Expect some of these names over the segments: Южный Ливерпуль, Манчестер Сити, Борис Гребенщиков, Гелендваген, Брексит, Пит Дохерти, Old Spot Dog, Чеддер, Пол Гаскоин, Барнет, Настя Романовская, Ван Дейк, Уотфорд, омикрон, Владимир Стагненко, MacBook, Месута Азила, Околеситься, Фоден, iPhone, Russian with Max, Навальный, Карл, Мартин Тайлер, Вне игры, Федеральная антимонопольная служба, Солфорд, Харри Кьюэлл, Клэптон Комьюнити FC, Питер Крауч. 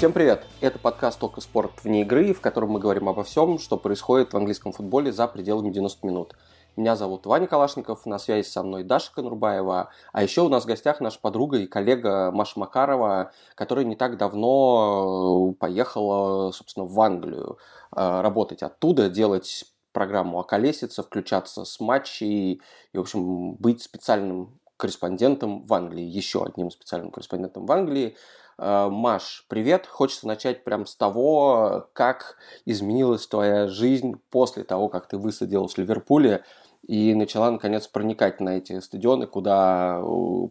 Всем привет! Это подкаст «Только спорт вне игры», в котором мы говорим обо всем, что происходит в английском футболе за пределами 90 минут. Меня зовут Ваня Калашников, на связи со мной Даша Конурбаева, а еще у нас в гостях наша подруга и коллега Маша Макарова, которая не так давно поехала, собственно, в Англию работать оттуда, делать программу «Околеситься», включаться с матчей и, в общем, быть специальным корреспондентом в Англии, еще одним специальным корреспондентом в Англии. Маш, привет! Хочется начать прямо с того, как изменилась твоя жизнь после того, как ты высадилась в Ливерпуле и начала, наконец, проникать на эти стадионы, куда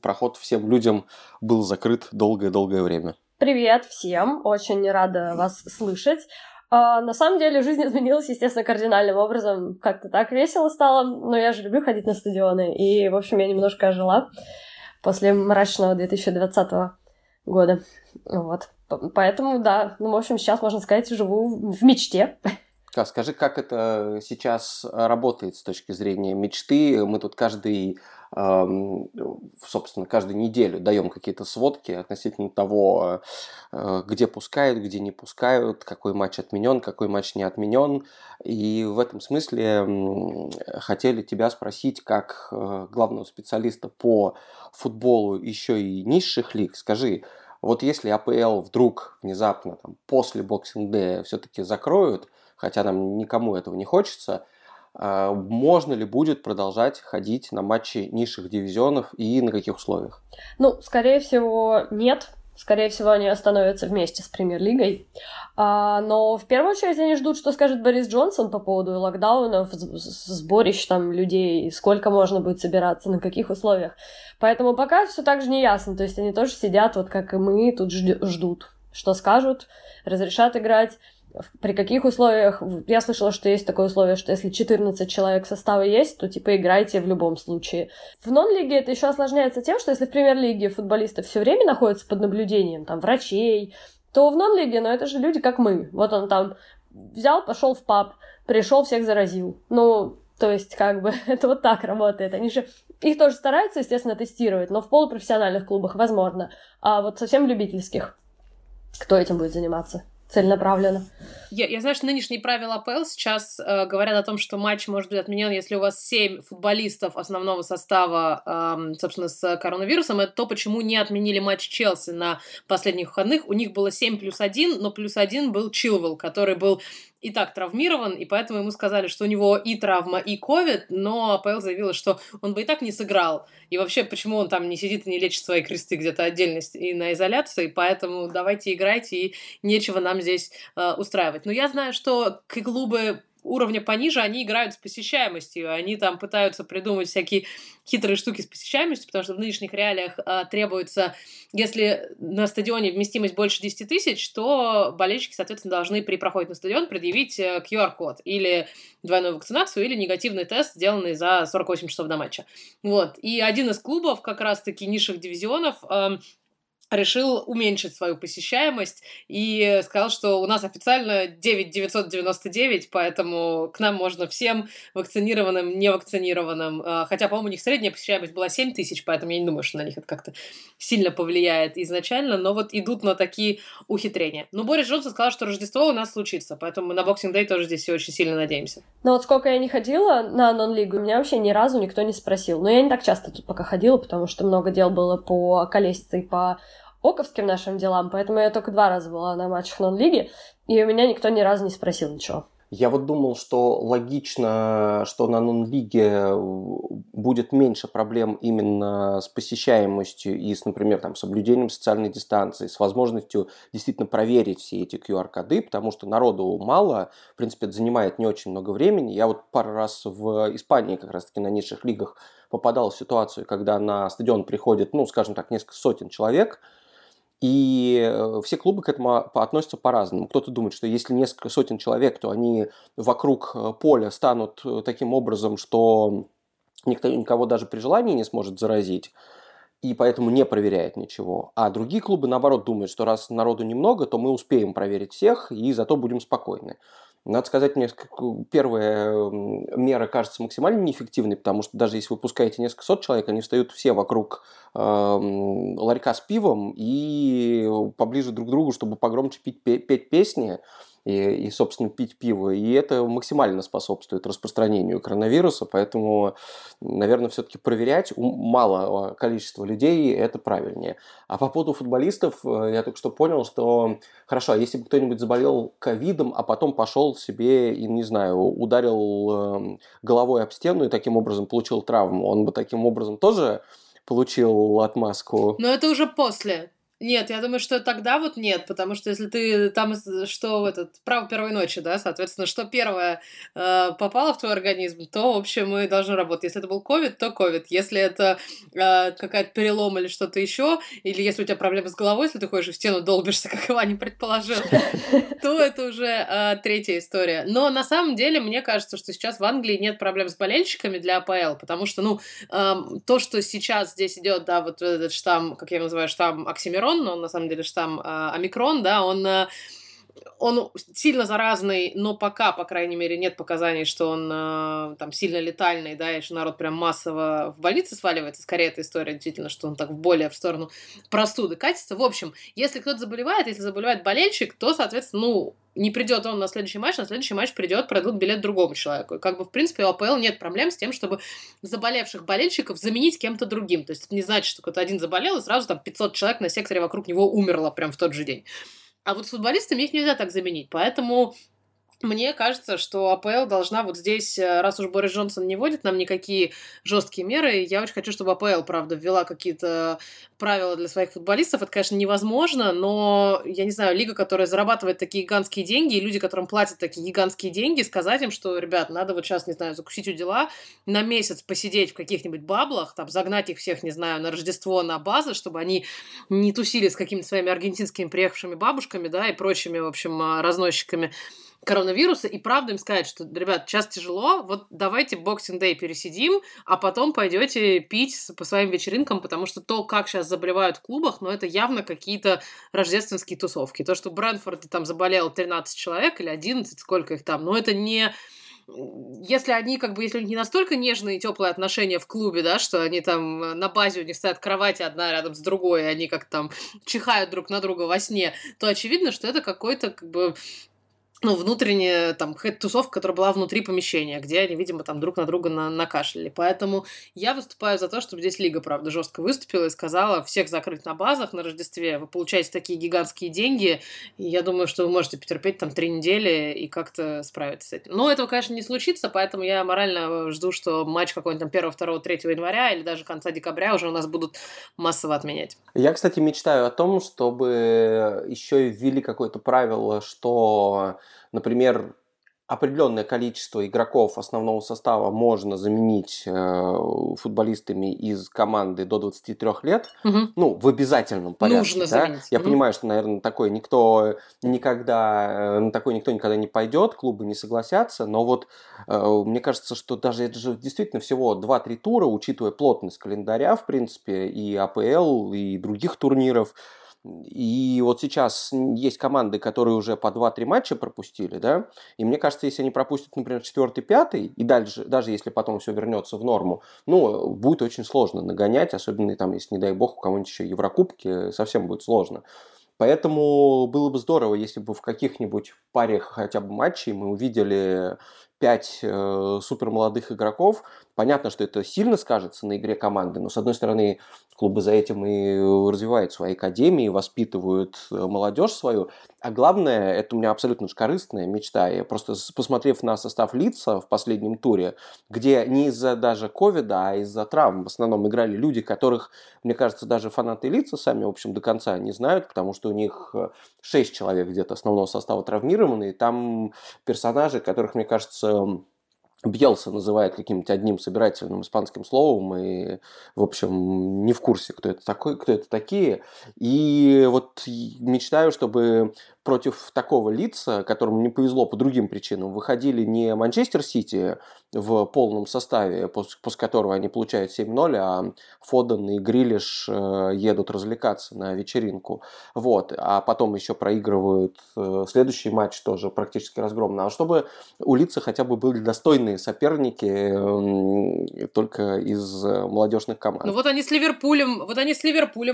проход всем людям был закрыт долгое-долгое время. Привет всем! Очень рада вас слышать. На самом деле жизнь изменилась, естественно, кардинальным образом. Как-то так весело стало, но я же люблю ходить на стадионы. И, в общем, я немножко ожила после мрачного 2020 года. Вот. Поэтому, да, ну, в общем, сейчас, можно сказать, живу в мечте. Скажи, как это сейчас работает с точки зрения мечты? Мы тут каждую неделю даем какие-то сводки относительно того, где пускают, где не пускают, какой матч отменен, какой матч не отменен. И в этом смысле хотели тебя спросить, как главного специалиста по футболу еще и низших лиг, скажи, вот если АПЛ вдруг внезапно там, после Боксинг-Дэя все-таки закроют, хотя нам никому этого не хочется, можно ли будет продолжать ходить на матчи низших дивизионов и на каких условиях? Ну, скорее всего, нет. Скорее всего, они остановятся вместе с Премьер-лигой. Но в первую очередь они ждут, что скажет Борис Джонсон по поводу локдаунов, сборищ там людей, сколько можно будет собираться, на каких условиях. Поэтому пока все так же не ясно. То есть они тоже сидят, вот как и мы, тут ждут, что скажут, разрешат играть. При каких условиях? Я слышала, что есть такое условие, что если 14 человек состава есть, то типа играйте в любом случае. В нон-лиге это еще осложняется тем, что если в премьер-лиге футболисты все время находятся под наблюдением, там, врачей, то в нон-лиге, ну, это же люди, как мы. Вот он там взял, пошел в паб, пришел, всех заразил. Ну, то есть, как бы, это вот так работает. Они же, их тоже стараются, естественно, тестировать, но в полупрофессиональных клубах возможно. А вот совсем любительских, кто этим будет заниматься? Целенаправленно. Я знаю, что нынешние правила АПЛ сейчас говорят о том, что матч может быть отменен, если у вас 7 футболистов основного состава, собственно, с коронавирусом. Это то, почему не отменили матч Челси на последних выходных. У них было 7+1, но +1 был Чилвелл, который был и так травмирован, и поэтому ему сказали, что у него и травма, и ковид, но АПЛ заявила, что он бы и так не сыграл. И вообще, почему он там не сидит и не лечит свои кресты где-то отдельно и на изоляции, поэтому давайте играйте, и нечего нам здесь устраивать. Но я знаю, что клубы уровня пониже, они играют с посещаемостью, они там пытаются придумать всякие хитрые штуки с посещаемостью, потому что в нынешних реалиях требуется, если на стадионе вместимость больше 10 тысяч, то болельщики, соответственно, должны при проходе на стадион предъявить QR-код или двойную вакцинацию, или негативный тест, сделанный за 48 часов до матча. Вот. И один из клубов, как раз-таки низших дивизионов, решил уменьшить свою посещаемость и сказал, что у нас официально 9,999, поэтому к нам можно всем вакцинированным, невакцинированным. Хотя, по-моему, у них средняя посещаемость была 7 тысяч, поэтому я не думаю, что на них это как-то сильно повлияет изначально, но вот идут на такие ухитрения. Но Борис Джонсон сказал, что Рождество у нас случится, поэтому на Боксинг-Дэй тоже здесь все очень сильно надеемся. Ну вот сколько я не ходила на нон-лигу, меня вообще ни разу никто не спросил. Но я не так часто тут пока ходила, потому что много дел было по колесице и по оковским нашим делам, поэтому я только 2 раза была на матчах нон-лиги, и у меня никто ни разу не спросил ничего. Я вот думал, что логично, что на нон-лиге будет меньше проблем именно с посещаемостью и, с, например, там, соблюдением социальной дистанции, с возможностью действительно проверить все эти QR-коды, потому что народу мало, в принципе, это занимает не очень много времени. Я вот пару раз в Испании как раз-таки на низших лигах попадал в ситуацию, когда на стадион приходит, ну, скажем так, несколько сотен человек, и все клубы к этому относятся по-разному. Кто-то думает, что если несколько сотен человек, то они вокруг поля станут таким образом, что никто никого даже при желании не сможет заразить. и поэтому не проверяет ничего. А другие клубы, наоборот, думают, что раз народу немного, то мы успеем проверить всех и зато будем спокойны. Надо сказать, мне первая мера кажется максимально неэффективной, потому что даже если вы пускаете несколько сот человек, они встают все вокруг ларька с пивом и поближе друг к другу, чтобы погромче петь песни и, собственно, пить пиво. И это максимально способствует распространению коронавируса, поэтому, наверное, все-таки проверять мало количества людей – это правильнее. А по поводу футболистов, я только что понял, что хорошо, если бы кто-нибудь заболел ковидом, а потом пошел себе и, не знаю, ударил головой об стену и таким образом получил травму, он бы таким образом тоже получил отмазку. Но это уже после. Нет, я думаю, что тогда вот нет, потому что если ты там, что право первой ночи, да, соответственно, что первое попало в твой организм, то, в общем, и должно работать. Если это был ковид, то ковид. Если это какая-то перелом или что-то еще, или если у тебя проблемы с головой, если ты ходишь в стену, долбишься, как Иван предположил, то это уже третья история. Но на самом деле, мне кажется, что сейчас в Англии нет проблем с болельщиками для АПЛ, потому что, то, что сейчас здесь идет, да, вот этот штамм, как я его называю, штамм Оксимирон, но он на самом деле штамм омикрон, да, он сильно заразный, но пока, по крайней мере, нет показаний, что он там сильно летальный, да, и что народ прям массово в больнице сваливается. Скорее, эта история действительно, что он так более в сторону простуды катится. В общем, если кто-то заболевает, если заболевает болельщик, то, соответственно, не придет он на следующий матч придет, продадут билет другому человеку. И в принципе, у АПЛ нет проблем с тем, чтобы заболевших болельщиков заменить кем-то другим. То есть, это не значит, что кто-то один заболел, и сразу там 500 человек на секторе вокруг него умерло прям в тот же день. А вот с футболистами их нельзя так заменить, поэтому мне кажется, что АПЛ должна вот здесь, раз уж Борис Джонсон не вводит нам никакие жесткие меры, я очень хочу, чтобы АПЛ, правда, ввела какие-то правила для своих футболистов. Это, конечно, невозможно, но, я не знаю, лига, которая зарабатывает такие гигантские деньги, и люди, которым платят такие гигантские деньги, сказать им, что, ребят, надо вот сейчас, не знаю, закусить у дела, на месяц посидеть в каких-нибудь баблах, там, загнать их всех, не знаю, на Рождество, на базы, чтобы они не тусили с какими-то своими аргентинскими приехавшими бабушками, да, и прочими, в общем, разносчиками коронавируса, и правда им сказать, что, ребят, сейчас тяжело, вот давайте Боксинг-Дэй пересидим, а потом пойдете пить по своим вечеринкам, потому что то, как сейчас заболевают в клубах, это явно какие-то рождественские тусовки. То, что Брэнфорд там заболел 13 человек или 11, сколько их там, это не... Если они, если у них не настолько нежные и теплые отношения в клубе, да, что они там на базе у них стоят кровати одна рядом с другой, и они как-то там чихают друг на друга во сне, то очевидно, что это какой-то внутренняя там какая-то тусовка, которая была внутри помещения, где они, видимо, там друг на друга накашляли. Поэтому я выступаю за то, чтобы здесь лига, правда, жестко выступила и сказала: всех закрыть на базах на Рождестве, вы получаете такие гигантские деньги, и я думаю, что вы можете потерпеть там 3 недели и как-то справиться с этим. Но этого, конечно, не случится, поэтому я морально жду, что матч какой-нибудь там 1, 2, 3 января или даже конца декабря уже у нас будут массово отменять. Я, кстати, мечтаю о том, чтобы еще и ввели какое-то правило, что... Например, определенное количество игроков основного состава можно заменить футболистами из команды до 23 лет. Угу. В обязательном порядке. Нужно заменить. Я понимаю, что, наверное, на такое никто никогда не пойдет, клубы не согласятся, но мне кажется, что даже это же действительно всего 2-3 тура, учитывая плотность календаря, в принципе, и АПЛ, и других турниров. И сейчас есть команды, которые уже по 2-3 матча пропустили, да, и мне кажется, если они пропустят, например, 4-5, и дальше, даже если потом все вернется в норму, будет очень сложно нагонять, особенно если, не дай бог, у кого-нибудь еще Еврокубки, совсем будет сложно. Поэтому было бы здорово, если бы в каких-нибудь паре хотя бы матчей мы увидели 5 супермолодых игроков. Понятно, что это сильно скажется на игре команды, но, с одной стороны, клубы за этим и развивают свои академии, воспитывают молодежь свою. А главное, это у меня абсолютно корыстная мечта. Я просто, посмотрев на состав Лидса в последнем туре, где не из-за даже ковида, а из-за травм в основном играли люди, которых, мне кажется, даже фанаты Лидса сами, в общем, до конца не знают, потому что у них 6 человек где-то основного состава травмированы, и там персонажи, которых, мне кажется... Бьелса называет каким-то одним собирательным испанским словом, и, в общем, не в курсе, кто это такие. И мечтаю, чтобы против такого Лидса, которому не повезло по другим причинам, выходили не Манчестер-Сити в полном составе, после которого они получают 7-0, а Фоден и Грилиш едут развлекаться на вечеринку. Вот. А потом еще проигрывают следующий матч тоже практически разгромно. А чтобы у Лидса хотя бы были достойные соперники только из молодежных команд. Ну вот они с Ливерпулем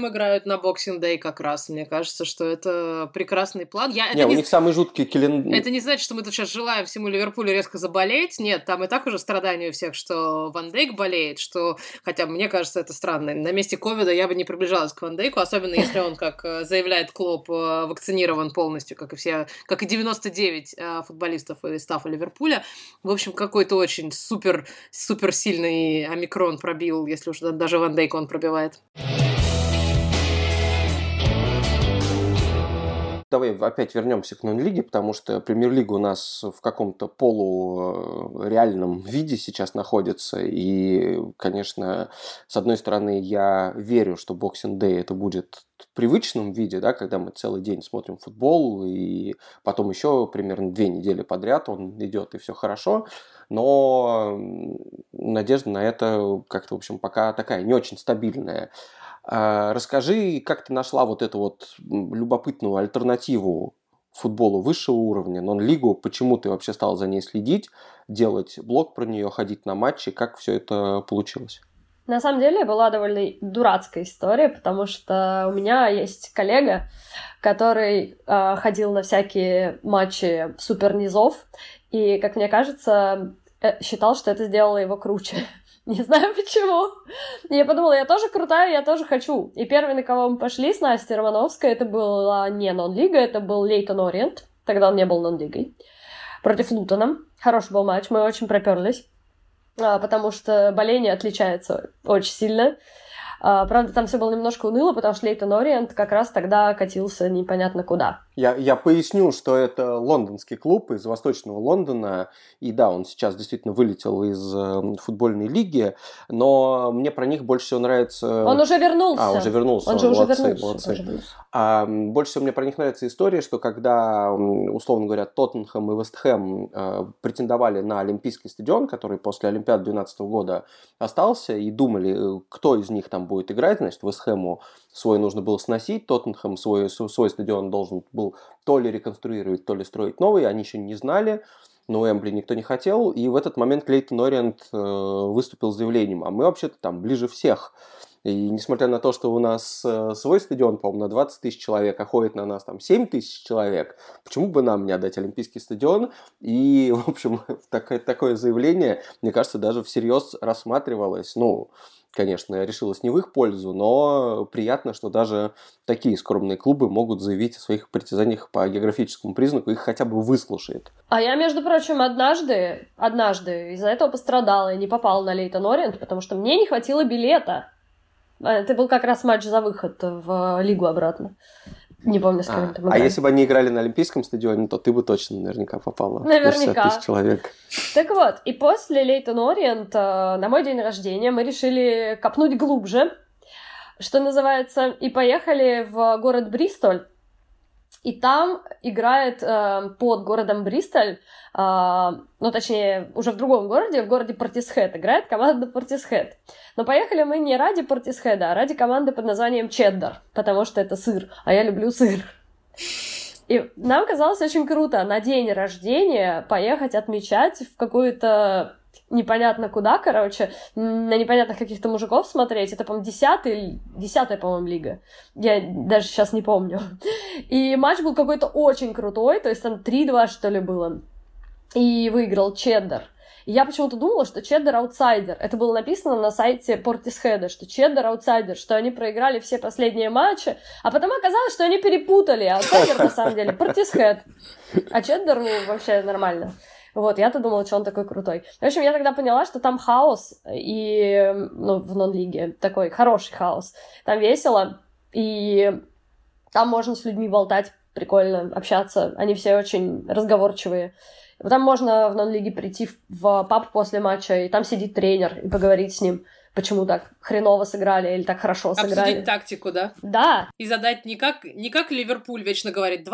играют на Боксинг-Дэй как раз. Мне кажется, что это прекрасный план. У них самый жуткий календарь. Это не значит, что мы тут сейчас желаем всему Ливерпулю резко заболеть. Нет, там и так уже страдания у всех, что Ван Дейк болеет, что, хотя мне кажется, это странно. На месте ковида я бы не приближалась к Ван Дейку, особенно если он, как заявляет Клоп, вакцинирован полностью, как и все, как и 99 футболистов и стаффа Ливерпуля. В общем, какой-то очень супер сильный омикрон пробил, если уж даже Ван Дейк он пробивает. Давай опять вернемся к нон-лиге, потому что Премьер-лига у нас в каком-то полуреальном виде сейчас находится. И, конечно, с одной стороны, я верю, что Боксинг-Дэй это будет в привычном виде, да, когда мы целый день смотрим футбол, и потом еще примерно 2 недели подряд он идет, и все хорошо. Но надежда на это как-то, в общем, пока такая не очень стабильная. Расскажи, как ты нашла вот эту вот любопытную альтернативу футболу высшего уровня, нон-лигу, почему ты вообще стала за ней следить, делать блог про нее, ходить на матчи, как все это получилось? На самом деле была довольно дурацкая история, потому что у меня есть коллега, который ходил на всякие матчи супернизов, и, как мне кажется, считал, что это сделало его круче. Не знаю почему. Я подумала, я тоже крутая, я тоже хочу. И первый, на кого мы пошли с Настей Романовской, это была не нон-лига, это был Лейтон Ориент. Тогда он не был нон-лигой. Против Лутона. Хороший был матч, мы очень проперлись. Потому что боление отличается очень сильно. Правда, там все было немножко уныло, потому что Лейтон Ориент как раз тогда катился непонятно куда. Я поясню, что это лондонский клуб из восточного Лондона, и да, он сейчас действительно вылетел из футбольной лиги, но мне про них больше всего нравится... Он уже вернулся. Он уже вернулся. Больше всего мне про них нравится история, что когда, условно говоря, Тоттенхэм и Вестхэм претендовали на Олимпийский стадион, который после Олимпиады 2012 года остался, и думали, кто из них там будет играть, значит, Вестхэму свой нужно было сносить, Тоттенхэм свой стадион должен был то ли реконструировать, то ли строить новый, они еще не знали, но Уэмбли никто не хотел, и в этот момент Лейтон Ориент выступил с заявлением, а мы вообще-то там ближе всех. И несмотря на то, что у нас свой стадион, по-моему, на 20 тысяч человек, а ходит на нас там 7 тысяч человек, почему бы нам не отдать Олимпийский стадион? И, в общем, такое заявление, мне кажется, даже всерьез рассматривалось, конечно, решилось не в их пользу, но приятно, что даже такие скромные клубы могут заявить о своих притязаниях по географическому признаку, их хотя бы выслушает. А я, между прочим, однажды из-за этого пострадала и не попала на Лейтон Ориент, потому что мне не хватило билета. Это был как раз матч за выход в лигу обратно. Не помню, с кем там играли. А если бы они играли на Олимпийском стадионе, то ты бы точно наверняка попала. Наверняка. 60 тысяч человек. Так вот, и после Лейтон Ориент на мой день рождения мы решили копнуть глубже, что называется, и поехали в город Бристоль. И там играет под городом Бристоль, точнее, уже в другом городе, в городе Портисхед, играет команда Портисхед. Но поехали мы не ради Портисхеда, а ради команды под названием Чеддер, потому что это сыр, а я люблю сыр. И нам казалось очень круто на день рождения поехать отмечать в какую-то непонятно куда, на непонятных каких-то мужиков смотреть. Это, по-моему, 10-я, по-моему, лига. Я даже сейчас не помню. И матч был какой-то очень крутой, то есть там 3-2, что ли, было. И выиграл Чеддер. И я почему-то думала, что Чеддер аутсайдер. Это было написано на сайте Портисхеда, что Чеддер аутсайдер, что они проиграли все последние матчи, а потом оказалось, что они перепутали. Аутсайдер, на самом деле, Портисхед. А Чеддер, вообще нормально. Вот, я-то думала, что он такой крутой. В общем, я тогда поняла, что там хаос, и, в нон-лиге такой хороший хаос. Там весело, и там можно с людьми болтать, прикольно общаться. Они все очень разговорчивые. Там можно в нон-лиге прийти в паб после матча, и там сидит тренер, и поговорить с ним. почему так хреново сыграли или так хорошо сыграли. Обсудить тактику, да? Да. И задать не как Ливерпуль вечно говорит,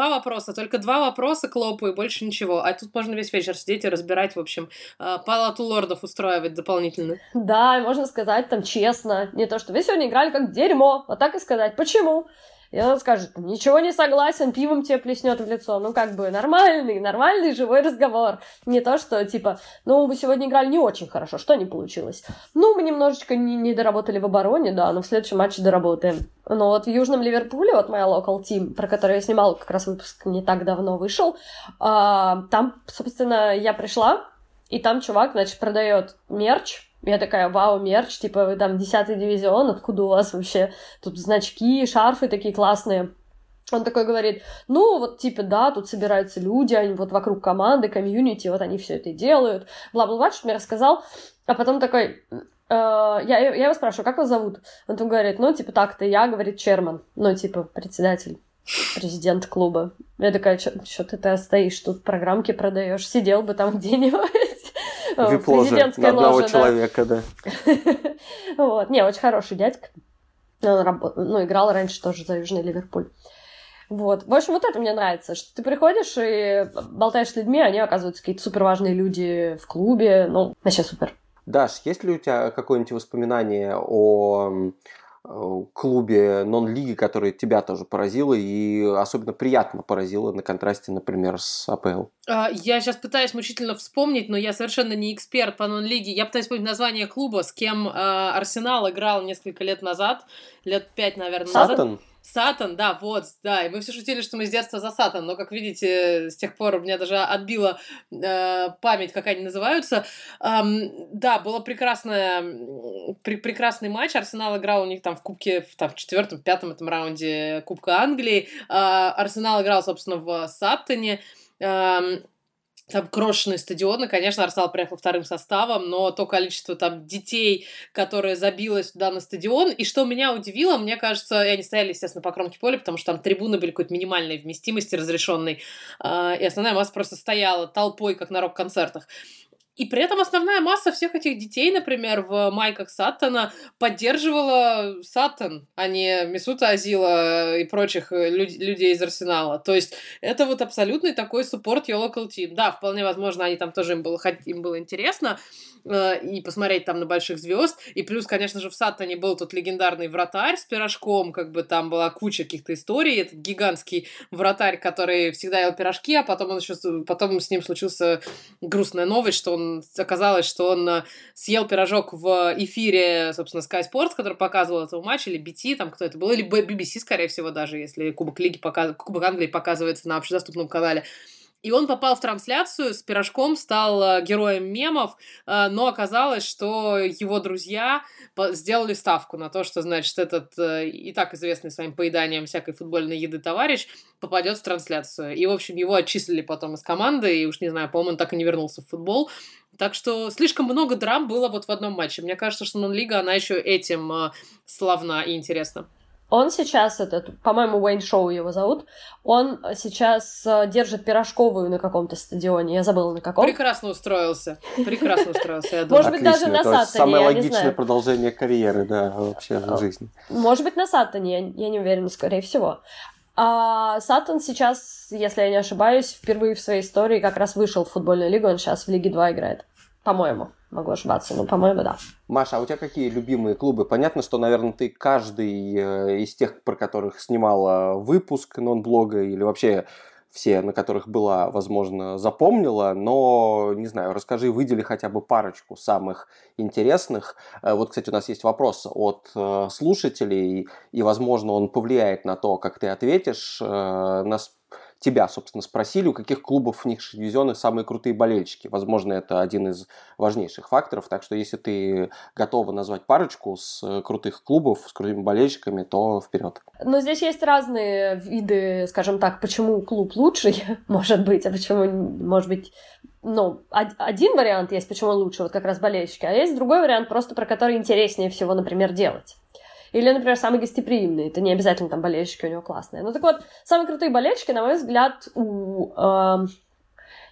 только два вопроса Клопу и больше ничего. А тут можно весь вечер сидеть и разбирать, в общем, палату лордов устраивать дополнительно. Да, и можно сказать там честно, не то, что вы сегодня играли как дерьмо, а так и сказать, почему? И он скажет, ничего не согласен, пивом тебе плеснет в лицо. Ну, как бы, нормальный живой разговор. Не то, что, типа, ну, мы сегодня играли не очень хорошо, что не получилось? Ну, мы немножечко не доработали в обороне, да, но в следующем матче доработаем. Но вот в Южном Ливерпуле, вот моя local team, про которую я снимала, как раз выпуск не так давно вышел, там, собственно, я пришла, и там чувак, значит, продает мерч. Я такая, вау, мерч, типа, вы там 10-й дивизион, откуда у вас вообще тут значки, шарфы такие классные. Он такой говорит, ну, вот, типа, да, тут собираются люди, они вот вокруг команды, комьюнити, вот они все это и делают, бла-бла-бла, что-то мне рассказал. А потом такой, я его спрашиваю, как вас зовут? Он там говорит, ну, типа, так-то я, говорит, Черман, ну, типа, председатель. Президент клуба. Я такая, что ты стоишь тут, программки продаешь, сидел бы там где-нибудь. В президентской ложе. Одного человека, да. Вот. Не, очень хороший дядька. Он играл раньше тоже за Южный Ливерпуль. Вот. В общем, вот это мне нравится, что ты приходишь и болтаешь с людьми, они оказываются какие-то суперважные люди в клубе. Ну, вообще супер. Даш, есть ли у тебя какое-нибудь воспоминание о клубе нон-лиги, который тебя тоже поразило и особенно приятно поразило на контрасте, например, с АПЛ? Я сейчас пытаюсь мучительно вспомнить, но я совершенно не эксперт по нон-лиге. Я пытаюсь вспомнить название клуба, с кем Арсенал играл несколько лет назад, 5 лет, наверное, назад. Саттон, да, вот, да, и мы все шутили, что мы с детства за Саттон, но, как видите, с тех пор у меня даже отбила память, как они называются. Да, был прекрасный матч, Арсенал играл у них там в кубке, в 4-5 этом раунде Кубка Англии, Арсенал играл, собственно, в Саттоне, там крошечные стадионы, конечно, Арсенал приехал вторым составом, но то количество там детей, которые забилось туда на стадион, и что меня удивило, мне кажется, и они стояли, естественно, по кромке поля, потому что там трибуны были какой-то минимальной вместимости разрешенной, и основная масса просто стояла толпой, как на рок-концертах. И при этом основная масса всех этих детей, например, в майках Саттона поддерживала Саттон, а не Месута Азила и прочих людей из Арсенала. То есть это вот абсолютный такой support your local team. Да, вполне возможно, они там тоже им было интересно и посмотреть там на больших звезд. И плюс, конечно же, в Саттоне был тот легендарный вратарь с пирожком, как бы там была куча каких-то историй. Этот гигантский вратарь, который всегда ел пирожки, а потом с ним случился грустная новость, что он оказалось, что он съел пирожок в эфире, собственно, Sky Sports, который показывал этого матча, или BT, там кто это был, или BBC, скорее всего, даже, если Кубок Англии показывается на общедоступном канале. И он попал в трансляцию с пирожком, стал героем мемов, но оказалось, что его друзья сделали ставку на то, что, значит, этот и так известный своим поеданием всякой футбольной еды товарищ попадет в трансляцию. И, в общем, его отчислили потом из команды, и уж не знаю, по-моему, он так и не вернулся в футбол. Так что слишком много драм было вот в одном матче. Мне кажется, что нон-лига, она еще этим славна и интересна. Он сейчас, по-моему, Уэйн Шоу его зовут, он сейчас держит пирожковую на каком-то стадионе, я забыла на каком. Прекрасно устроился, я думаю. Может быть, даже на Саттоне, самое логичное продолжение карьеры, да, вообще в жизни. Может быть, на Саттоне, я не уверена, скорее всего. А Саттон сейчас, если я не ошибаюсь, впервые в своей истории как раз вышел в футбольную лигу, он сейчас в Лиге 2 играет, по-моему. Могу ошибаться, но, по-моему, да. Маша, а у тебя какие любимые клубы? Понятно, что, наверное, ты каждый из тех, про которых снимала выпуск нон-блога, или вообще все, на которых была, возможно, запомнила, но, не знаю, расскажи, выдели хотя бы парочку самых интересных. Вот, кстати, у нас есть вопрос от слушателей, и, возможно, он повлияет на то, как ты ответишь. Тебя, собственно, спросили, у каких клубов в нижних дивизионах самые крутые болельщики. Возможно, это один из важнейших факторов. Так что, если ты готова назвать парочку с крутых клубов, с крутыми болельщиками, то вперед. Но здесь есть разные виды, скажем так, почему клуб лучший, может быть, а почему, может быть... Ну, один вариант есть, почему лучше, вот как раз болельщики, а есть другой вариант, просто про который интереснее всего, например, делать. Или, например, самый гостеприимный. Это не обязательно там болельщики у него классные. Ну, так вот, самые крутые болельщики, на мой взгляд,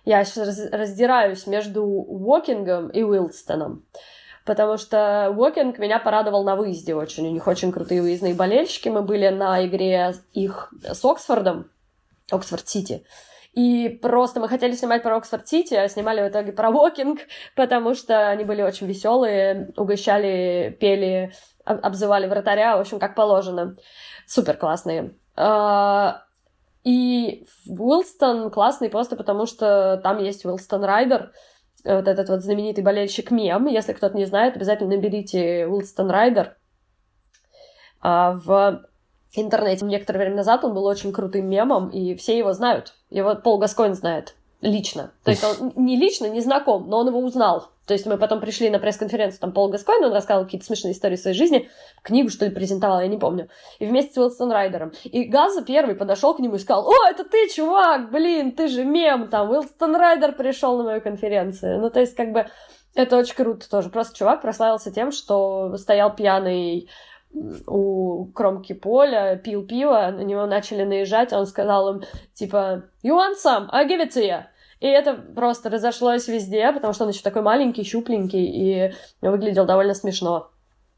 я сейчас раздираюсь между Уокингом и Уилсдоном. потому что Уокинг меня порадовал на выезде очень. У них очень крутые выездные болельщики. Мы были на игре их с Оксфордом, Оксфорд-Сити. И просто мы хотели снимать про Оксфорд-Сити, а снимали в итоге про Уокинг, потому что они были очень веселые, угощали, пели, обзывали вратаря, в общем, как положено. Супер классные. И Уилсдон классный просто потому, что там есть Уилсдон Райдер, вот этот вот знаменитый болельщик-мем. Если кто-то не знает, обязательно наберите Уилсдон Райдер в интернете. Некоторое время назад он был очень крутым мемом, и все его знают. Его Пол Гаскоин знает лично. То есть он не лично, не знаком, но он его узнал. То есть мы потом пришли на пресс-конференцию, там Пол Гаскоин, он рассказывал какие-то смешные истории своей жизни, книгу, что ли, презентовал, я не помню. И вместе с Уилсдон Райдером. И Газа первый подошел к нему и сказал: «О, это ты, чувак, блин, ты же мем, там, Уилсдон Райдер пришел на мою конференцию». Ну, то есть, как бы, это очень круто тоже. Просто чувак прославился тем, что стоял пьяный у кромки поля, пил пиво, на него начали наезжать, он сказал им, типа, «You want some? I'll give it to you». И это просто разошлось везде, потому что он еще такой маленький, щупленький, и выглядел довольно смешно.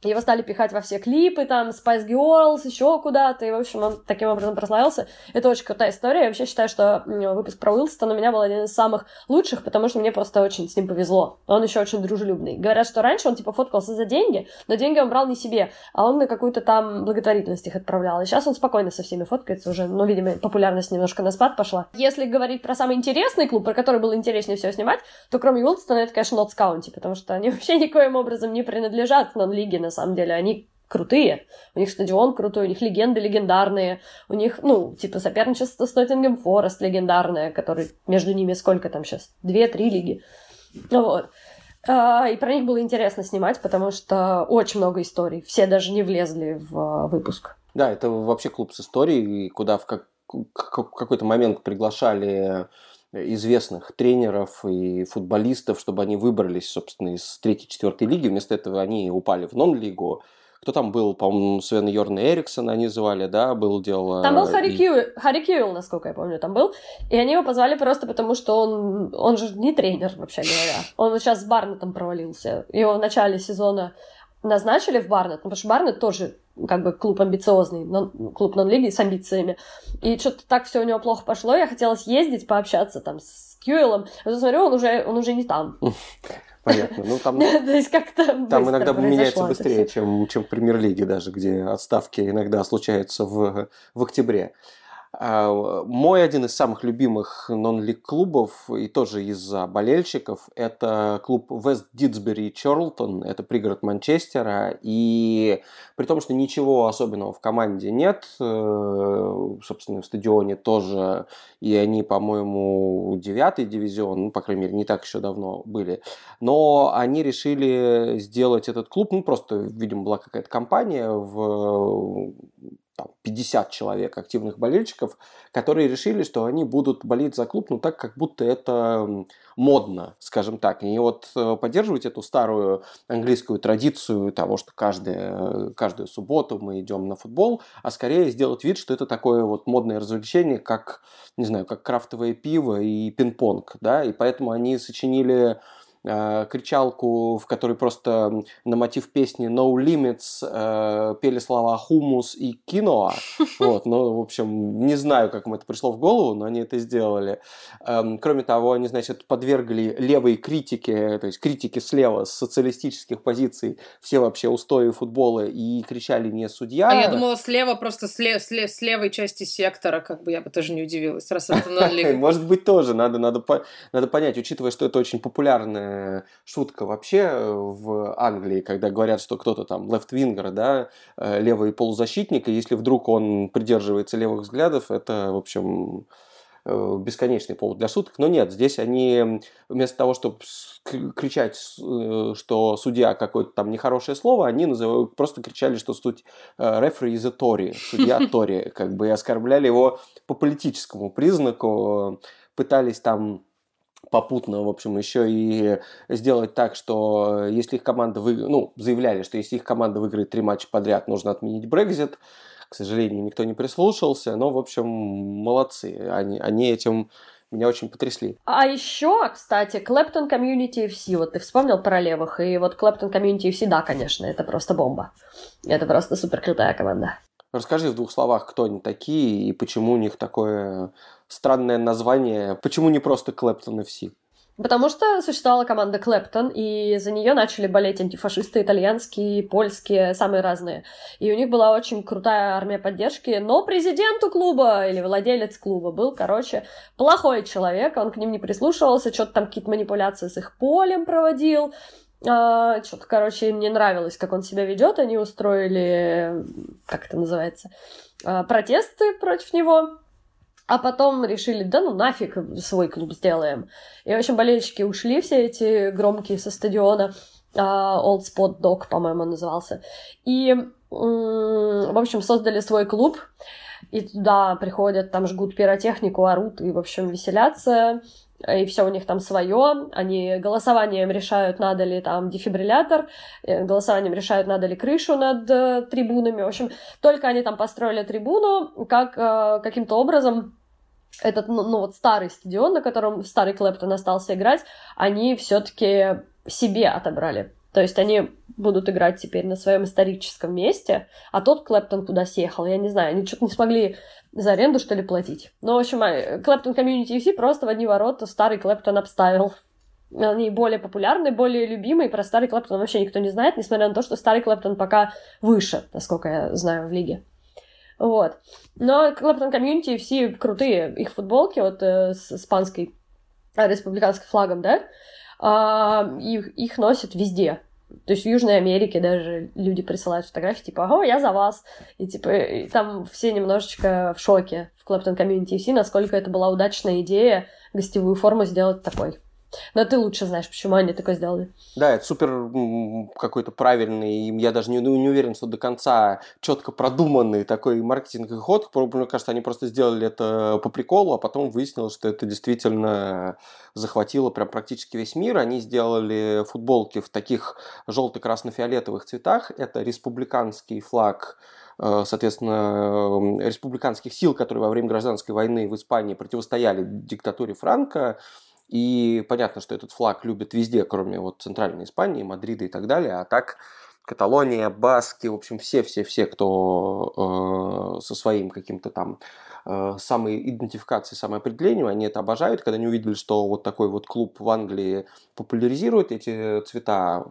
Его стали пихать во все клипы, там, Spice Girls, еще куда-то, и, в общем, он таким образом прославился. Это очень крутая история, я вообще считаю, что выпуск про Уилсдона у меня был один из самых лучших, потому что мне просто очень с ним повезло. Он еще очень дружелюбный. Говорят, что раньше он, типа, фоткался за деньги, но деньги он брал не себе, а он на какую-то там благотворительность их отправлял. И сейчас он спокойно со всеми фоткается уже, но, видимо, популярность немножко на спад пошла. Если говорить про самый интересный клуб, про который было интереснее всего снимать, то кроме Уилсдона это, конечно, Нотс Каунти, потому что они вообще никоим образом не принадлежат к нон-лиге. На самом деле, они крутые, у них стадион крутой, у них легенды легендарные, у них, ну, типа соперничество с Ноттингем Форест легендарное, который между ними сколько там сейчас? 2-3 лиги. Вот. И про них было интересно снимать, потому что очень много историй, все даже не влезли в выпуск. Да, это вообще клуб с историей, куда в какой-то момент приглашали известных тренеров и футболистов, чтобы они выбрались, собственно, из 3-4 лиги. Вместо этого они упали в нон-лигу. Кто там был? По-моему, Свен Йорн Эриксона они звали, да? Было дело... Там был Харри Кьюэлл, насколько я помню, там был. И они его позвали просто потому, что он же не тренер, вообще говоря. Он сейчас с Барнетом провалился. Его в начале сезона назначили в Барнет, потому что Барнет тоже как бы клуб амбициозный, клуб нон-лиги с амбициями. И что-то так все у него плохо пошло. Я хотела съездить, пообщаться там с Кьюэлом. Я смотрю, он уже не там. Понятно. Ну, там иногда меняется быстрее, чем в Премьер-лиге даже, где отставки иногда случаются в октябре. Мой один из самых любимых нон-лиг клубов, и тоже из-за болельщиков, это клуб West Didsbury Chorlton, это пригород Манчестера, и при том, что ничего особенного в команде нет, собственно, в стадионе тоже, и они, по-моему, 9-й дивизион, ну, по крайней мере, не так еще давно были, но они решили сделать этот клуб, ну, просто, видимо, была какая-то кампания в... 50 человек активных болельщиков, которые решили, что они будут болеть за клуб, ну так, как будто это модно, скажем так. И вот поддерживать эту старую английскую традицию того, что каждую субботу мы идем на футбол, а скорее сделать вид, что это такое вот модное развлечение, как, не знаю, как крафтовое пиво и пинг-понг, да, и поэтому они сочинили кричалку, в которой просто на мотив песни No Limits пели слова «хумус» и «киноа». Вот, ну, в общем, не знаю, как им это пришло в голову, но они это сделали. Кроме того, они, значит, подвергли левой критике, то есть критике слева с социалистических позиций все вообще устои футбола и кричали «не судья». А я думала, слева просто с левой части сектора, как бы я бы тоже не удивилась, раз это нон-лига. Может быть, тоже надо понять, учитывая, что это очень популярное шутка вообще в Англии, когда говорят, что кто-то там лефт-вингер, да, левый полузащитник, и если вдруг он придерживается левых взглядов, это, в общем, бесконечный повод для шуток. Но нет, здесь они вместо того, чтобы кричать, что судья какое-то там нехорошее слово, они просто кричали, что рефери из Тори, судья Тори, как бы, и оскорбляли его по политическому признаку, пытались там попутно, в общем, еще и сделать так, что если их команда заявляли, что если их команда выиграет 3 матча подряд, нужно отменить Брексит. К сожалению, никто не прислушался, но, в общем, молодцы. Они этим меня очень потрясли. А еще, кстати, Клэптон Комьюнити FC, вот ты вспомнил про левых, и вот Клэптон Комьюнити FC, да, конечно, это просто бомба. Это просто суперкрутая команда. Расскажи в двух словах, кто они такие и почему у них такое странное название, почему не просто Клэптон FC? Потому что существовала команда Клэптон, и за нее начали болеть антифашисты итальянские, польские, самые разные. И у них была очень крутая армия поддержки, но президенту клуба или владелец клуба был, короче, плохой человек, он к ним не прислушивался, что-то там какие-то манипуляции с их полем проводил. Что-то, короче, им не нравилось, как он себя ведет, они устроили, как это называется, протесты против него. А потом решили, да ну нафиг, свой клуб сделаем. И, в общем, болельщики ушли все эти громкие со стадиона. Old Spot Dog, по-моему, назывался. И, в общем, создали свой клуб. И туда приходят, там жгут пиротехнику, орут и, в общем, веселятся. И все у них там свое. Они голосованием решают, надо ли там дефибриллятор, голосованием решают, надо ли крышу над трибунами. В общем, только они там построили трибуну, как каким-то образом... Этот, ну вот старый стадион, на котором старый Клэптон остался играть, они все-таки себе отобрали. То есть они будут играть теперь на своем историческом месте, а тот Клэптон куда съехал, я не знаю, они что-то не смогли за аренду, что ли, платить. Ну, в общем, Клэптон Комьюнити FC просто в одни ворота старый Клэптон обставил. Они более популярны, более любимые, про старый Клэптон вообще никто не знает, несмотря на то, что старый Клэптон пока выше, насколько я знаю, в лиге. Вот. Но Клэптон Комьюнити все крутые, их футболки вот с испанской республиканским флагом, да, их носят везде. То есть в Южной Америке даже люди присылают фотографии, типа, о, я за вас. И типа и там все немножечко в шоке в Клэптон Комьюнити FC, насколько это была удачная идея гостевую форму сделать такой. Но ты лучше знаешь, почему они такое сделали. Да, это супер какой-то правильный, я даже не уверен, что до конца четко продуманный такой маркетинговый ход. Мне кажется, они просто сделали это по приколу, а потом выяснилось, что это действительно захватило прям практически весь мир. Они сделали футболки в таких желто-красно-фиолетовых цветах. Это республиканский флаг, соответственно, республиканских сил, которые во время гражданской войны в Испании противостояли диктатуре Франко. И понятно, что этот флаг любят везде, кроме вот Центральной Испании, Мадрида и так далее. А так Каталония, Баски, в общем, все-все-все, кто со своим каким-то там самоидентификацией, самоопределением, они это обожают. Когда они увидели, что вот такой вот клуб в Англии популяризирует эти цвета,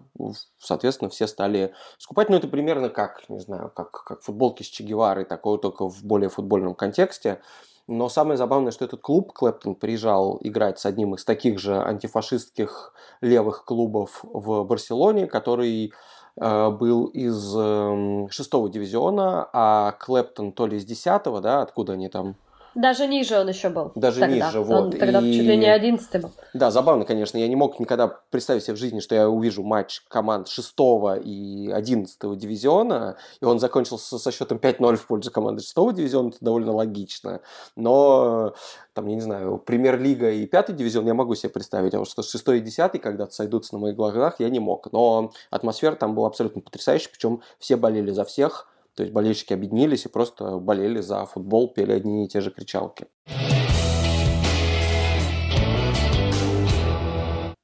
соответственно, все стали скупать. Ну, это примерно как, не знаю, как футболки с Че Геварой, такое только в более футбольном контексте. Но самое забавное, что этот клуб Клэптон приезжал играть с одним из таких же антифашистских левых клубов в Барселоне, который был из 6-го дивизиона, а Клэптон то ли из 10-го, да, откуда они там... Даже ниже он еще был. Даже тогда. Ниже, вот. Он тогда чуть ли не 11-й был. Да, забавно, конечно. Я не мог никогда представить себе в жизни, что я увижу матч команд 6-го и 11-го дивизиона, и он закончился со счетом 5-0 в пользу команды 6-го дивизиона. Это довольно логично. Но, там, я не знаю, Премьер-лига и 5-й дивизион я могу себе представить, а вот что 6-й и 10-й когда-то сойдутся на моих глазах, я не мог. Но атмосфера там была абсолютно потрясающая, причем все болели за всех. То есть болельщики объединились и просто болели за футбол, пели одни и те же кричалки.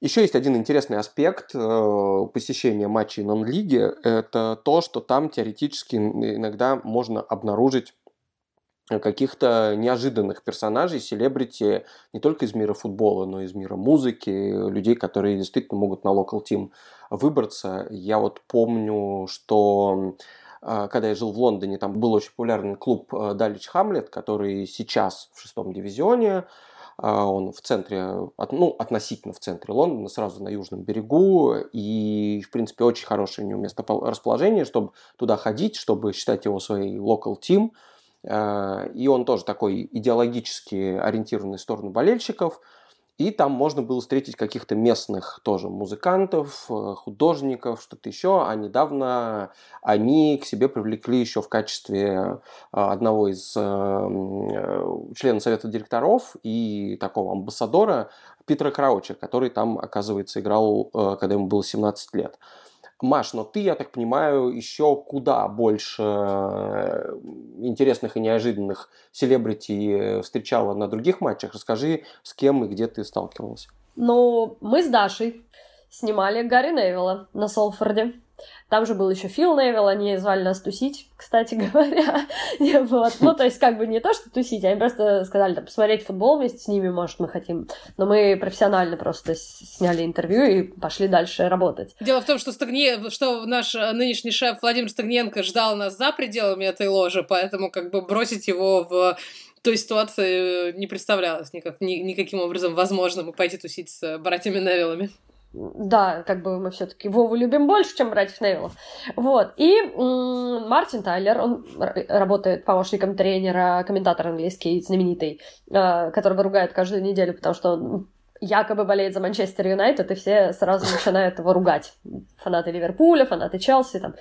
Еще есть один интересный аспект посещения матчей нон-лиги. Это то, что там теоретически иногда можно обнаружить каких-то неожиданных персонажей, селебрити не только из мира футбола, но и из мира музыки, людей, которые действительно могут на локал тим выбраться. Я вот помню, что... Когда я жил в Лондоне, там был очень популярный клуб Далвич Хамлет, который сейчас в 6-м дивизионе. Он в центре, ну, относительно в центре Лондона, сразу на южном берегу. И, в принципе, очень хорошее у него месторасположение, чтобы туда ходить, чтобы считать его своей local team. И он тоже такой идеологически ориентированный в сторону болельщиков. И там можно было встретить каких-то местных тоже музыкантов, художников, что-то еще. А недавно они к себе привлекли еще в качестве одного из членов совета директоров и такого амбассадора Питера Крауча, который там, оказывается, играл, когда ему было 17 лет. Маш, но ты, я так понимаю, еще куда больше интересных и неожиданных селебрити встречала на других матчах. Расскажи, с кем и где ты сталкивалась. Ну, мы с Дашей снимали Гарри Невилла на Солфорде. Там же был еще Фил Невилл, они звали нас тусить, кстати говоря. Ну, то есть, как бы не то, что тусить, они просто сказали, да, посмотреть футбол вместе с ними, может, мы хотим. Но мы профессионально просто сняли интервью и пошли дальше работать. Дело в том, что наш нынешний шеф Владимир Стагненко ждал нас за пределами этой ложи, поэтому как бы бросить его в той ситуации не представлялось никаким образом возможным пойти тусить с братьями Невиллами. Да, как бы мы все-таки Вову любим больше, чем братьев Невиллов. Вот. И Мартин Тайлер, он работает помощником тренера, комментатор английский, знаменитый, которого ругают каждую неделю, потому что он якобы болеет за Манчестер Юнайтед, и все сразу начинают его ругать. Фанаты Ливерпуля, фанаты Челси, там.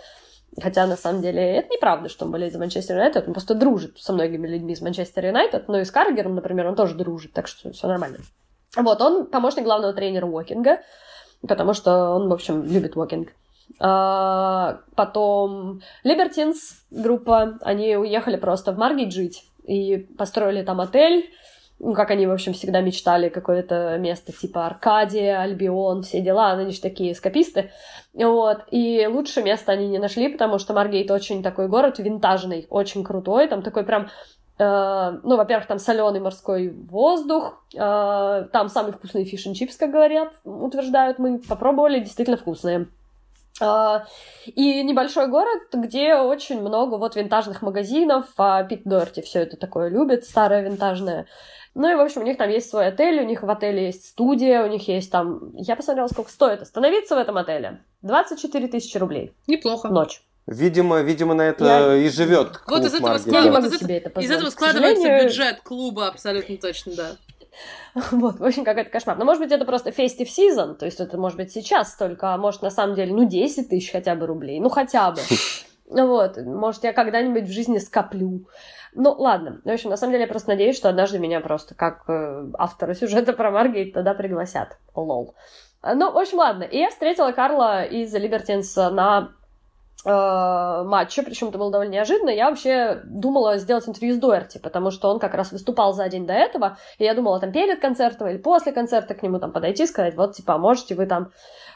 Хотя, на самом деле, это неправда, что он болеет за Манчестер Юнайтед. Он просто дружит со многими людьми из Манчестер Юнайтед, но и с Каргером, например, он тоже дружит, так что все нормально. Вот, он помощник главного тренера Уокинга, потому что он, в общем, любит Уокинг. Потом Libertines группа, они уехали просто в Маргейт жить и построили там отель. Ну, как они, в общем, всегда мечтали, какое-то место типа Аркадия, Альбион, все дела, они же такие эскаписты. Вот, и лучше места они не нашли, потому что Маргейт очень такой город винтажный, очень крутой, там такой прям... Ну, во-первых, там соленый морской воздух, там самые вкусные фиш-н-чипс, как говорят, утверждают, мы попробовали, действительно вкусные. И небольшой город, где очень много вот винтажных магазинов, а Пит Дохерти все это такое любит, старое винтажное. Ну и, в общем, у них там есть свой отель, у них в отеле есть студия, у них есть там... Я посмотрела, сколько стоит остановиться в этом отеле. 24 тысячи рублей. Неплохо. Ночь. Видимо, на это и живет клуб Маргейт. Из этого складывается бюджет клуба, абсолютно точно, да. Вот, в общем, какой-то кошмар. Но, может быть, это просто festive season, то есть это, может быть, сейчас только, а может, на самом деле, 10 тысяч хотя бы рублей, хотя бы. Вот, может, я когда-нибудь в жизни скоплю. Ну, ладно. В общем, на самом деле, я просто надеюсь, что однажды меня просто как автора сюжета про Маргейт тогда пригласят. Лол. Ну, в общем, ладно. И я встретила Карла из The Libertines на... матча, причем это было довольно неожиданно. Я вообще думала сделать интервью с Дохерти, потому что он как раз выступал за день до этого, и я думала там перед концертом или после концерта к нему там подойти и сказать, вот, типа, можете вы там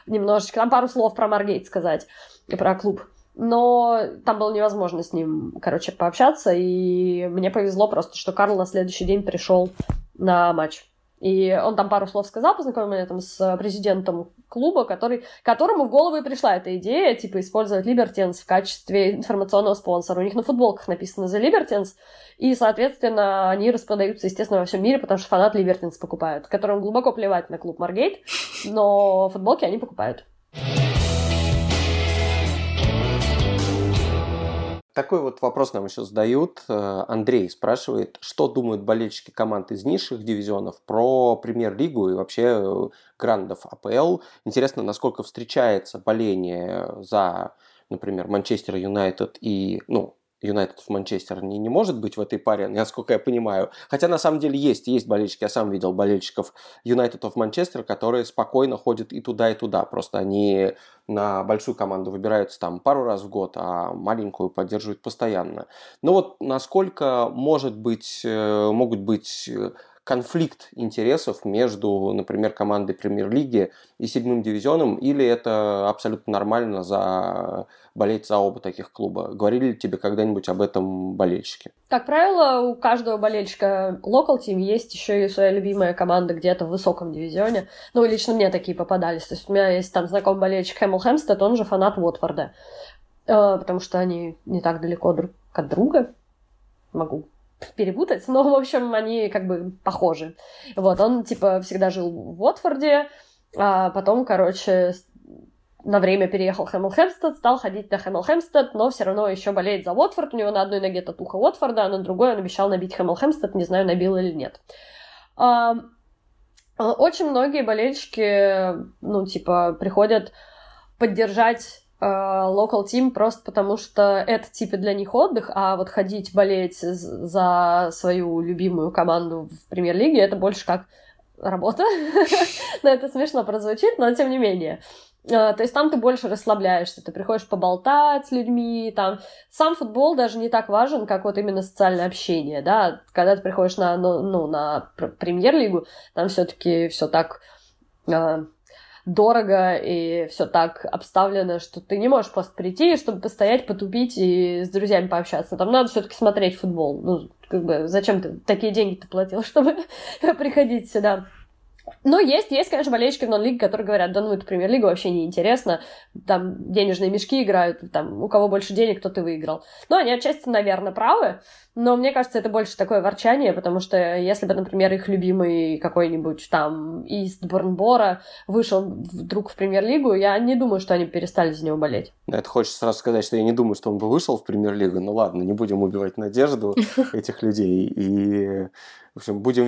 немножечко, там пару слов про Маргейт сказать, и про клуб. Но там было невозможно с ним, короче, пообщаться, и мне повезло просто, что Карл на следующий день пришел на матч. И он там пару слов сказал, познакомил меня там с президентом клуба, которому в голову и пришла эта идея, типа, использовать Libertines в качестве информационного спонсора. У них на футболках написано The Libertines, и, соответственно, они распродаются, естественно, во всем мире, потому что фанаты Libertines покупают, которым глубоко плевать на клуб Маргейт, но футболки они покупают. Такой вот вопрос нам еще задают. Андрей спрашивает, что думают болельщики команд из низших дивизионов про премьер-лигу и вообще грандов АПЛ. Интересно, насколько встречается боление за, например, Манчестер Юнайтед и... Юнайтед в Манчестер не может быть в этой паре, насколько я понимаю. Хотя, на самом деле, есть болельщики. Я сам видел болельщиков Юнайтед в Манчестер, которые спокойно ходят и туда, и туда. Просто они на большую команду выбираются там пару раз в год, а маленькую поддерживают постоянно. Но вот насколько могут быть конфликт интересов между, например, командой Премьер-лиги и седьмым дивизионом, или это абсолютно нормально болеть за оба таких клуба? Говорили ли тебе когда-нибудь об этом болельщики? Как правило, у каждого болельщика local team есть еще и своя любимая команда где-то в высоком дивизионе. Ну, и лично мне такие попадались. То есть у меня есть там знакомый болельщик Хемел-Хемпстед, он же фанат Уотфорда, потому что они не так далеко друг от друга. Могу перепутать, но, в общем, они как бы похожи. Вот, он, типа, всегда жил в Уотфорде, а потом, короче, на время переехал в Хемел-Хемпстед, стал ходить на Хемел-Хемпстед, но все равно еще болеет за Уотфорд, у него на одной ноге татуха Уотфорда, а на другой он обещал набить Хемел-Хемпстед, не знаю, набил или нет. Очень многие болельщики, приходят поддержать local team просто потому, что это типа для них отдых, а вот ходить болеть за свою любимую команду в премьер-лиге это больше как работа. Но это смешно прозвучит, но тем не менее. То есть там ты больше расслабляешься, ты приходишь поболтать с людьми, там сам футбол даже не так важен, как вот именно социальное общение, да, когда ты приходишь на премьер-лигу, там все-таки все так дорого и все так обставлено, что ты не можешь просто прийти, чтобы постоять, потупить и с друзьями пообщаться, там надо все-таки смотреть футбол, ну, как бы, зачем ты такие деньги-то платил, чтобы приходить сюда. Но есть, конечно, болельщики в нон-лиге, которые говорят, да ну, это премьер-лига вообще неинтересно, там денежные мешки играют, там у кого больше денег, тот и выиграл. Но они отчасти, наверное, правы, но мне кажется, это больше такое ворчание, потому что если бы, например, их любимый какой-нибудь там из Борнбора вышел вдруг в премьер-лигу, я не думаю, что они перестали за него болеть. Да, это хочется сразу сказать, что я не думаю, что он бы вышел в премьер-лигу, ну ладно, не будем убивать надежду этих людей и... В общем, будем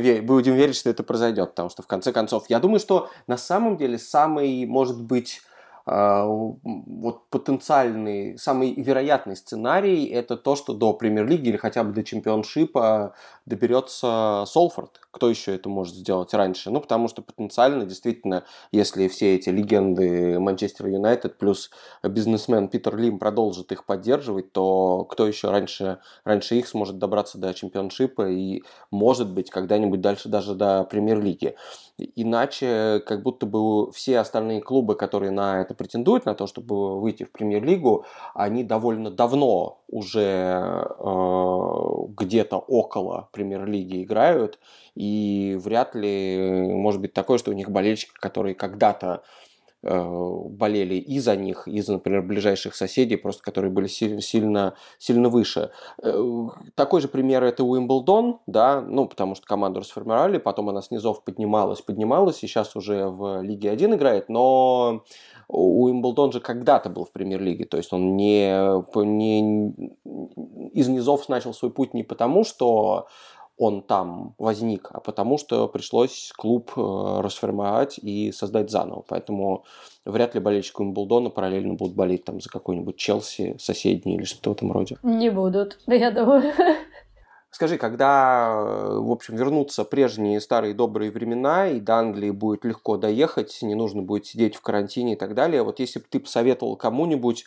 верить, что это произойдет, потому что, в конце концов, я думаю, что на самом деле самый, может быть, вот потенциальный, самый вероятный сценарий – это то, что до премьер-лиги или хотя бы до чемпионшипа доберется Солфорд. Кто еще это может сделать раньше? Ну, потому что потенциально, действительно, если все эти легенды Манчестер Юнайтед плюс бизнесмен Питер Лим продолжит их поддерживать, то кто еще раньше их сможет добраться до чемпионшипа и, может быть, когда-нибудь дальше даже до премьер-лиги. Иначе, как будто бы все остальные клубы, которые на это претендуют, на то, чтобы выйти в премьер-лигу, они довольно давно уже где-то около премьер-лиги играют, и вряд ли может быть такое, что у них болельщики, которые когда-то болели и за них, и за, например, ближайших соседей, просто которые были сильно выше. Такой же пример это Уимблдон, да, ну, потому что команду расформировали, потом она с низов поднималась, и сейчас уже в Лиге 1 играет, но Уимблдон же когда-то был в премьер-лиге, то есть он не из низов начал свой путь не потому, что он там возник, а потому что пришлось клуб расформировать и создать заново. Поэтому вряд ли болельщики Уимблдона параллельно будут болеть там за какой-нибудь Челси, соседний или что-то в этом роде. Не будут, я думаю. Скажи, когда, в общем, вернутся прежние старые добрые времена, и до Англии будет легко доехать, не нужно будет сидеть в карантине и так далее, вот если бы ты посоветовал кому-нибудь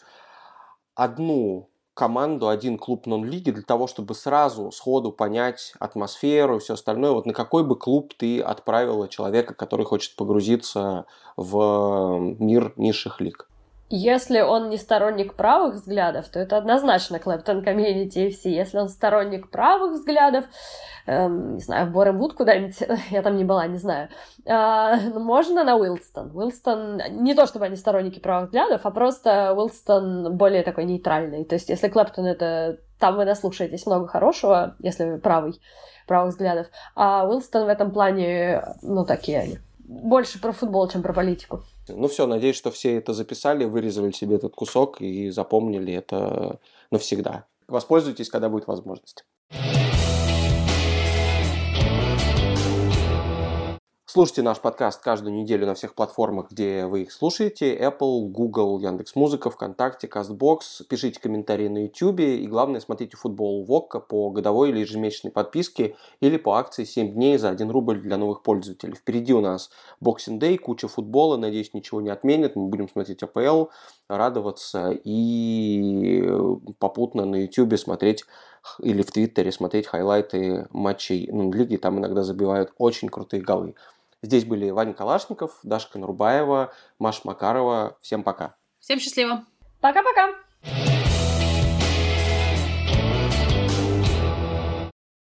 одну команду, один клуб нон-лиги для того, чтобы сразу, сходу понять атмосферу и все остальное. Вот на какой бы клуб ты отправила человека, который хочет погрузиться в мир низших лиг? Если он не сторонник правых взглядов, то это однозначно Клэптон Комьюнити FC. Если он сторонник правых взглядов, не знаю, в Борнмут куда-нибудь, я там не была, не знаю, можно на Уилсдон. Уилсдон, не то чтобы они сторонники правых взглядов, а просто Уилсдон более такой нейтральный. То есть если Клэптон это... Там вы наслушаетесь много хорошего, если вы правых взглядов. А Уилсдон в этом плане, ну, такие они. Больше про футбол, чем про политику. Ну все, надеюсь, что все это записали, вырезали себе этот кусок и запомнили это навсегда. Воспользуйтесь, когда будет возможность. Слушайте наш подкаст каждую неделю на всех платформах, где вы их слушаете. Apple, Google, Яндекс.Музыка, ВКонтакте, Castbox. Пишите комментарии на YouTube. И главное, смотрите футбол в ОККО по годовой или ежемесячной подписке или по акции 7 дней за 1 рубль для новых пользователей. Впереди у нас Боксинг-Дэй, куча футбола. Надеюсь, ничего не отменят. Мы будем смотреть АПЛ, радоваться и попутно на YouTube смотреть или в Твиттере смотреть хайлайты матчей нон-лиги. Там иногда забивают очень крутые голы. Здесь были Ваня Калашников, Даша Конурбаева, Маша Макарова. Всем пока. Всем счастливо. Пока-пока.